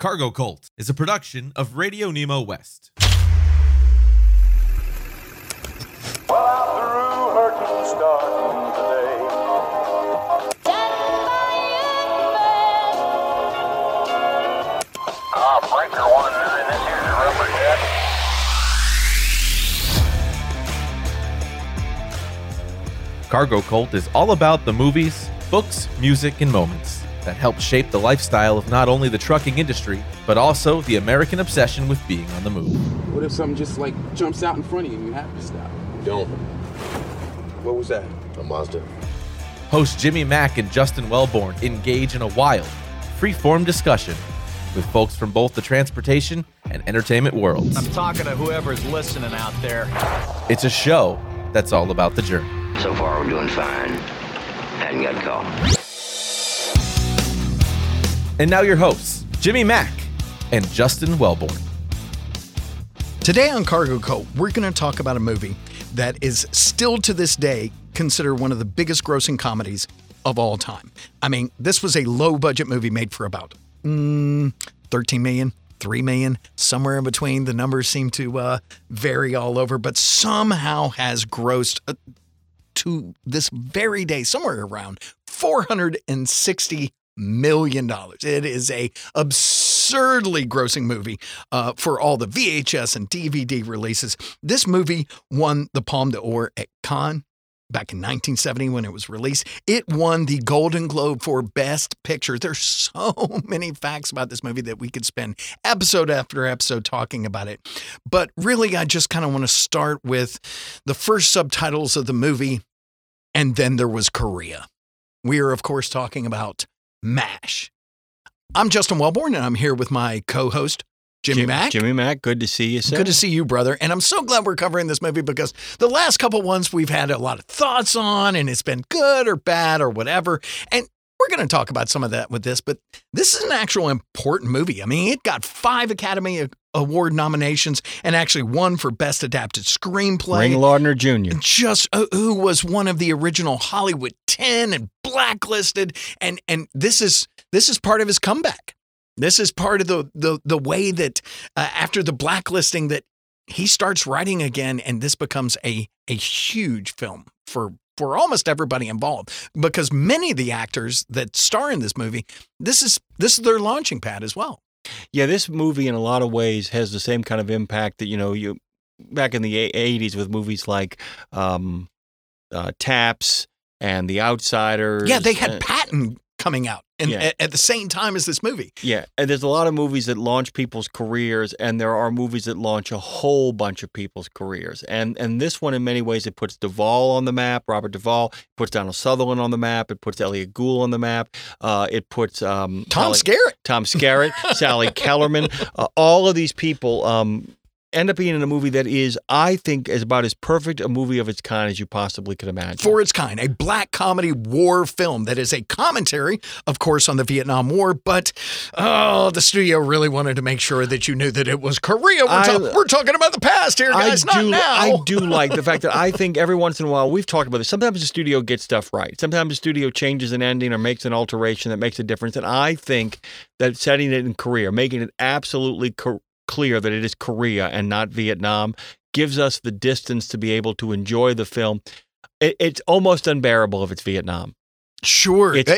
Cargo Cult is a production of Radio Nemo West. Well, I'm through hurting, starting today. Breaker 1 is in this here's a rubber jet. Cargo Cult is all about the movies, books, music, and moments that help shape the lifestyle of not only the trucking industry, but also the American obsession with being on the move. What if something just like jumps out in front of you and you have to stop? You don't. What was that? A Mazda. Hosts Jimmy Mack and Justin Wellborn engage in a wild, free-form discussion with folks from both the transportation and entertainment worlds. I'm talking to whoever's listening out there. It's a show that's all about the journey. So far, we're doing fine. Hadn't got caught. And now your hosts, Jimmy Mack and Justin Wellborn. Today on Cargo Cult, we're going to talk about a movie that is still to this day considered one of the biggest grossing comedies of all time. I mean, this was a low-budget movie made for about $13 million, $3 million, somewhere in between. The numbers seem to vary all over, but somehow has grossed... to this very day, somewhere around $460 million. It is a absurdly grossing movie for all the VHS and DVD releases. This movie won the Palme d'Or at Cannes back in 1970 when it was released. It won the Golden Globe for Best Picture. There's so many facts about this movie that we could spend episode after episode talking about it. But really, I just kind of want to start with the first subtitles of the movie. And then there was Korea. We are, of course, talking about M*A*S*H. I'm Justin Wellborn, and I'm here with my co-host, Jimmy Mack. Jimmy Mack, good to see you, sir. Good to see you, brother. And I'm so glad we're covering this movie because the last couple ones we've had a lot of thoughts on, and it's been good or bad or whatever. And we're going to talk about some of that with this, but this is an actual important movie. I mean, it got 5 Academy Award nominations and actually won for Best Adapted Screenplay. Ring Lardner Jr. Just who was one of the original Hollywood 10 and blacklisted. And this is part of his comeback. This is part of the way that after the blacklisting that he starts writing again, and this becomes a huge film for almost everybody involved, because many of the actors that star in this movie, this is their launching pad as well. Yeah, this movie in a lot of ways has the same kind of impact that, you know, you back in the 80s with movies like Taps and The Outsiders. Yeah, they had Patton coming out at the same time as this movie. Yeah, and there's a lot of movies that launch people's careers, and there are movies that launch a whole bunch of people's careers. And this one, in many ways, it puts Duvall on the map, Robert Duvall, it puts Donald Sutherland on the map, it puts Elliot Gould on the map, it puts... Tom Skerritt, Sally Kellerman, all of these people... end up being in a movie that is, I think, is about as perfect a movie of its kind as you possibly could imagine. For its kind, a black comedy war film that is a commentary, of course, on the Vietnam War, but the studio really wanted to make sure that you knew that it was Korea. We're talking about the past here, guys, not now. I do like the fact that I think every once in a while, we've talked about this, sometimes the studio gets stuff right. Sometimes the studio changes an ending or makes an alteration that makes a difference, and I think that setting it in Korea, making it absolutely clear that it is Korea and not Vietnam, gives us the distance to be able to enjoy the film. It's almost unbearable if it's Vietnam. Sure. It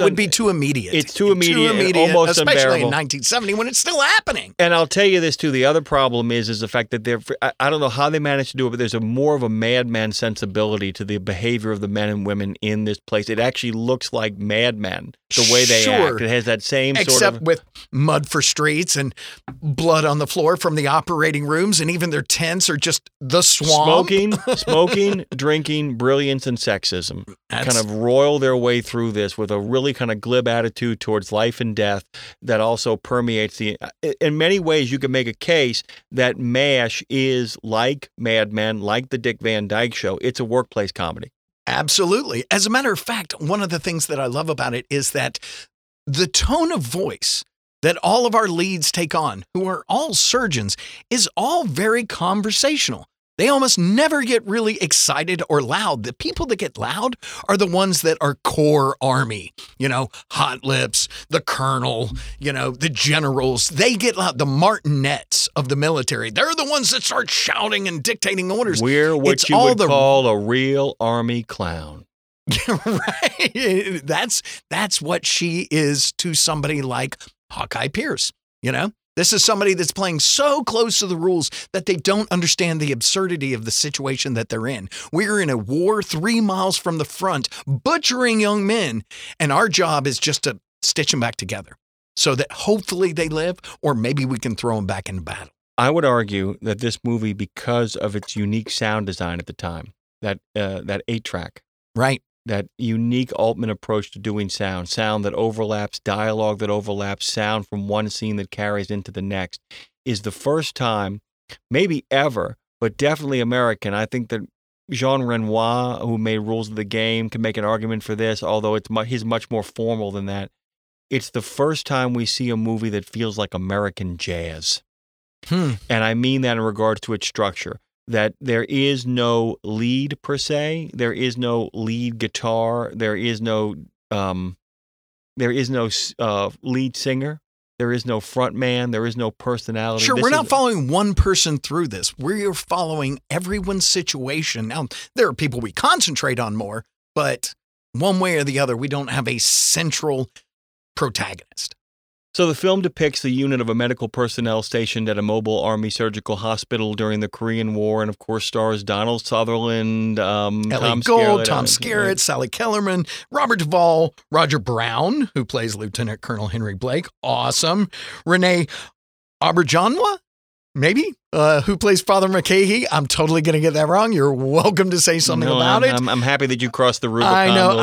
would be too immediate. It's too immediate almost especially unbearable. Especially in 1970 when it's still happening. And I'll tell you this, too. The other problem is the fact that I don't know how they managed to do it, but there's a more of a madman sensibility to the behavior of the men and women in this place. It actually looks like madmen, the way they act. It has that same sort of... Except with mud for streets and blood on the floor from the operating rooms, and even their tents are just the swamp. Smoking, drinking, brilliance, and sexism. That's... kind of roil their way through this with a really kind of glib attitude towards life and death that also permeates the... In many ways, you can make a case that M*A*S*H is like Mad Men, like the Dick Van Dyke Show. It's a workplace comedy. Absolutely. As a matter of fact, one of the things that I love about it is that the tone of voice that all of our leads take on, who are all surgeons, is all very conversational. They almost never get really excited or loud. The people that get loud are the ones that are core army, you know, Hot Lips, the colonel, you know, the generals. They get loud. The martinets of the military. They're the ones that start shouting and dictating orders. We're what it's you all would call a real army clown. Right. That's what she is to somebody like Hawkeye Pierce, you know? This is somebody that's playing so close to the rules that they don't understand the absurdity of the situation that they're in. We're in a war 3 miles from the front, butchering young men, and our job is just to stitch them back together so that hopefully they live, or maybe we can throw them back into battle. I would argue that this movie, because of its unique sound design at the time, that 8-track. Right. That unique Altman approach to doing sound, sound that overlaps, dialogue that overlaps, sound from one scene that carries into the next, is the first time, maybe ever, but definitely American. I think that Jean Renoir, who made Rules of the Game, can make an argument for this, although he's much more formal than that. It's the first time we see a movie that feels like American jazz. And I mean that in regards to its structure. That there is no lead, per se. There is no lead guitar. There is no lead singer. There is no front man. There is no personality. Sure, we're not following one person through this. We're following everyone's situation. Now, there are people we concentrate on more, but one way or the other, we don't have a central protagonist. So the film depicts the unit of a medical personnel stationed at a mobile army surgical hospital during the Korean War, and of course stars Donald Sutherland, Elliot Gould, Tom Skerritt, Sally Kellerman, Robert Duvall, Roger Brown, who plays Lieutenant Colonel Henry Blake, awesome, René Auberjonois, maybe, who plays Father McCahey. I'm totally going to get that wrong. You're welcome to say something about it. I'm happy that you crossed the Rubicon. I know.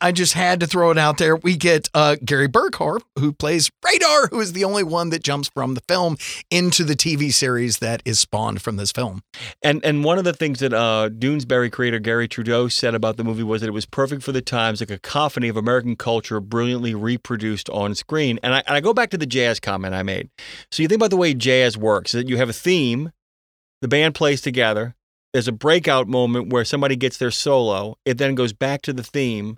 I just had to throw it out there. We get Gary Burghoff, who plays Radar, who is the only one that jumps from the film into the TV series that is spawned from this film. And one of the things that Doonesbury creator Gary Trudeau said about the movie was that it was perfect for the times, a cacophony of American culture brilliantly reproduced on screen. And I go back to the jazz comment I made. So you think about the way jazz works. That you have a theme, the band plays together, there's a breakout moment where somebody gets their solo, it then goes back to the theme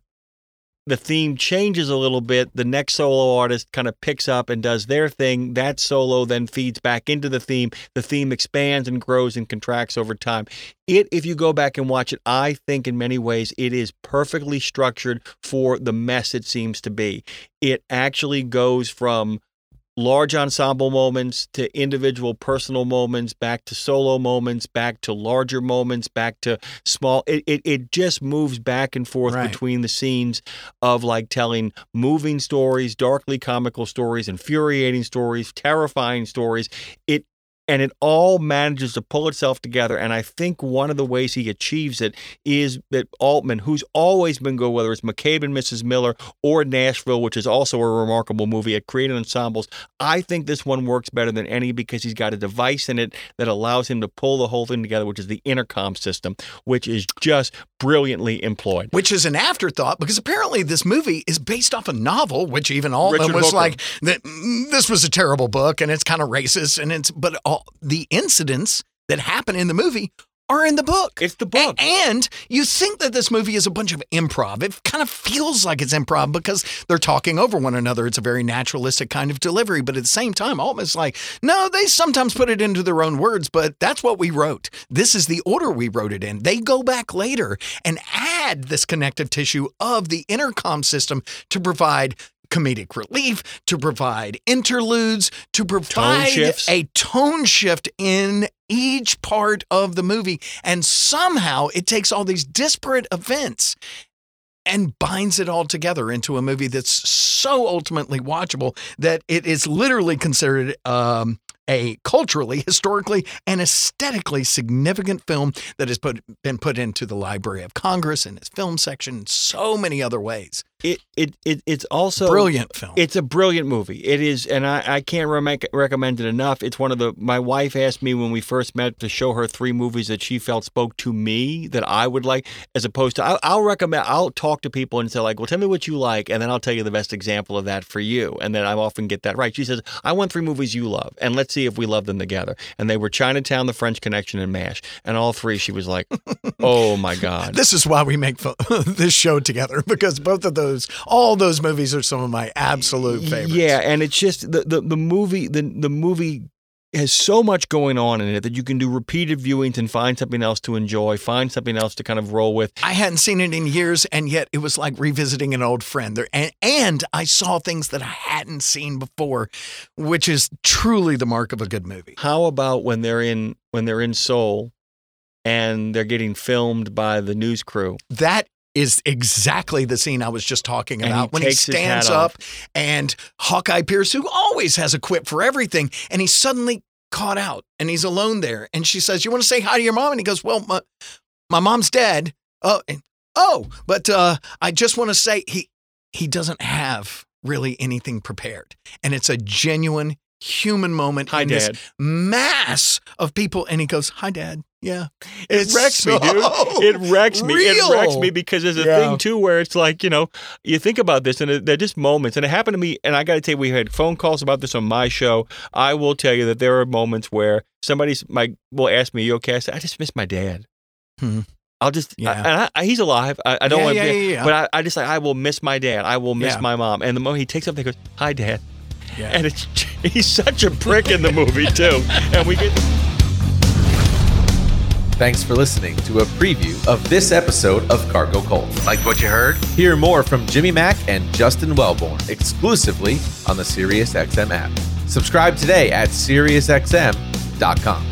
changes a little bit, the next solo artist kind of picks up and does their thing, that solo then feeds back into the theme expands and grows and contracts over time. If you go back and watch it, I think in many ways it is perfectly structured for the mess it seems to be. It actually goes from large ensemble moments to individual personal moments, back to solo moments, back to larger moments, back to small. It just moves back and forth between the scenes of like telling moving stories, darkly comical stories, infuriating stories, terrifying stories. And it all manages to pull itself together. And I think one of the ways he achieves it is that Altman, who's always been good, whether it's McCabe and Mrs. Miller or Nashville, which is also a remarkable movie at creating ensembles, I think this one works better than any because he's got a device in it that allows him to pull the whole thing together, which is the intercom system, which is just brilliantly employed. Which is an afterthought because apparently this movie is based off a novel, which even Altman was like, this was a terrible book and it's kind of racist and the incidents that happen in the movie are in the book. It's the book. And you think that this movie is a bunch of improv. It kind of feels like it's improv because they're talking over one another. It's a very naturalistic kind of delivery. But at the same time, Altman's like, no, they sometimes put it into their own words, but that's what we wrote. This is the order we wrote it in. They go back later and add this connective tissue of the intercom system to provide comedic relief, to provide interludes, to provide a tone shift in each part of the movie. And somehow it takes all these disparate events and binds it all together into a movie that's so ultimately watchable that it is literally considered a culturally, historically, and aesthetically significant film that has been put into the Library of Congress and its film section in so many other ways. It's also brilliant film. It's a brilliant movie. It is, and I can't recommend it enough. It's one of the. My wife asked me when we first met to show her three movies that she felt spoke to me that I would like, as opposed to I'll recommend. I'll talk to people and say like, well, tell me what you like, and then I'll tell you the best example of that for you. And then I often get that right. She says, I want three movies you love, and let's see if we love them together. And they were Chinatown, The French Connection, and M*A*S*H. And all three, she was like, oh my god, this is why we make this show together, because both of those. All those movies are some of my absolute favorites. Yeah, and it's just the movie has so much going on in it that you can do repeated viewings and find something else to enjoy, find something else to kind of roll with. I hadn't seen it in years, and yet it was like revisiting an old friend. And I saw things that I hadn't seen before, which is truly the mark of a good movie. How about when they're in Seoul and they're getting filmed by the news crew? That is exactly the scene I was just talking about. When he stands up and Hawkeye Pierce, who always has a quip for everything, and he's suddenly caught out and he's alone there. And she says, you want to say hi to your mom? And he goes, well, my mom's dead. But I just want to say he doesn't have really anything prepared. And it's a genuine human moment. Hi, in Dad. This mass of people. And he goes, hi, Dad. Yeah. It wrecks me, dude. It wrecks me. Real. It wrecks me because there's a thing, too, where it's like, you think about this, and they're just moments. And it happened to me, and I got to tell you, we had phone calls about this on my show. I will tell you that there are moments where somebody will ask me, you okay? I say, I just miss my dad. Hmm. I'll just, yeah. And he's alive. I don't want to be, but I just like, I will miss my dad. I will miss my mom. And the moment he takes up, he goes, hi, Dad. Yeah. And he's such a prick in the movie, too. And we get... Thanks for listening to a preview of this episode of Cargo Cult. Like what you heard? Hear more from Jimmy Mack and Justin Wellborn exclusively on the SiriusXM app. Subscribe today at SiriusXM.com.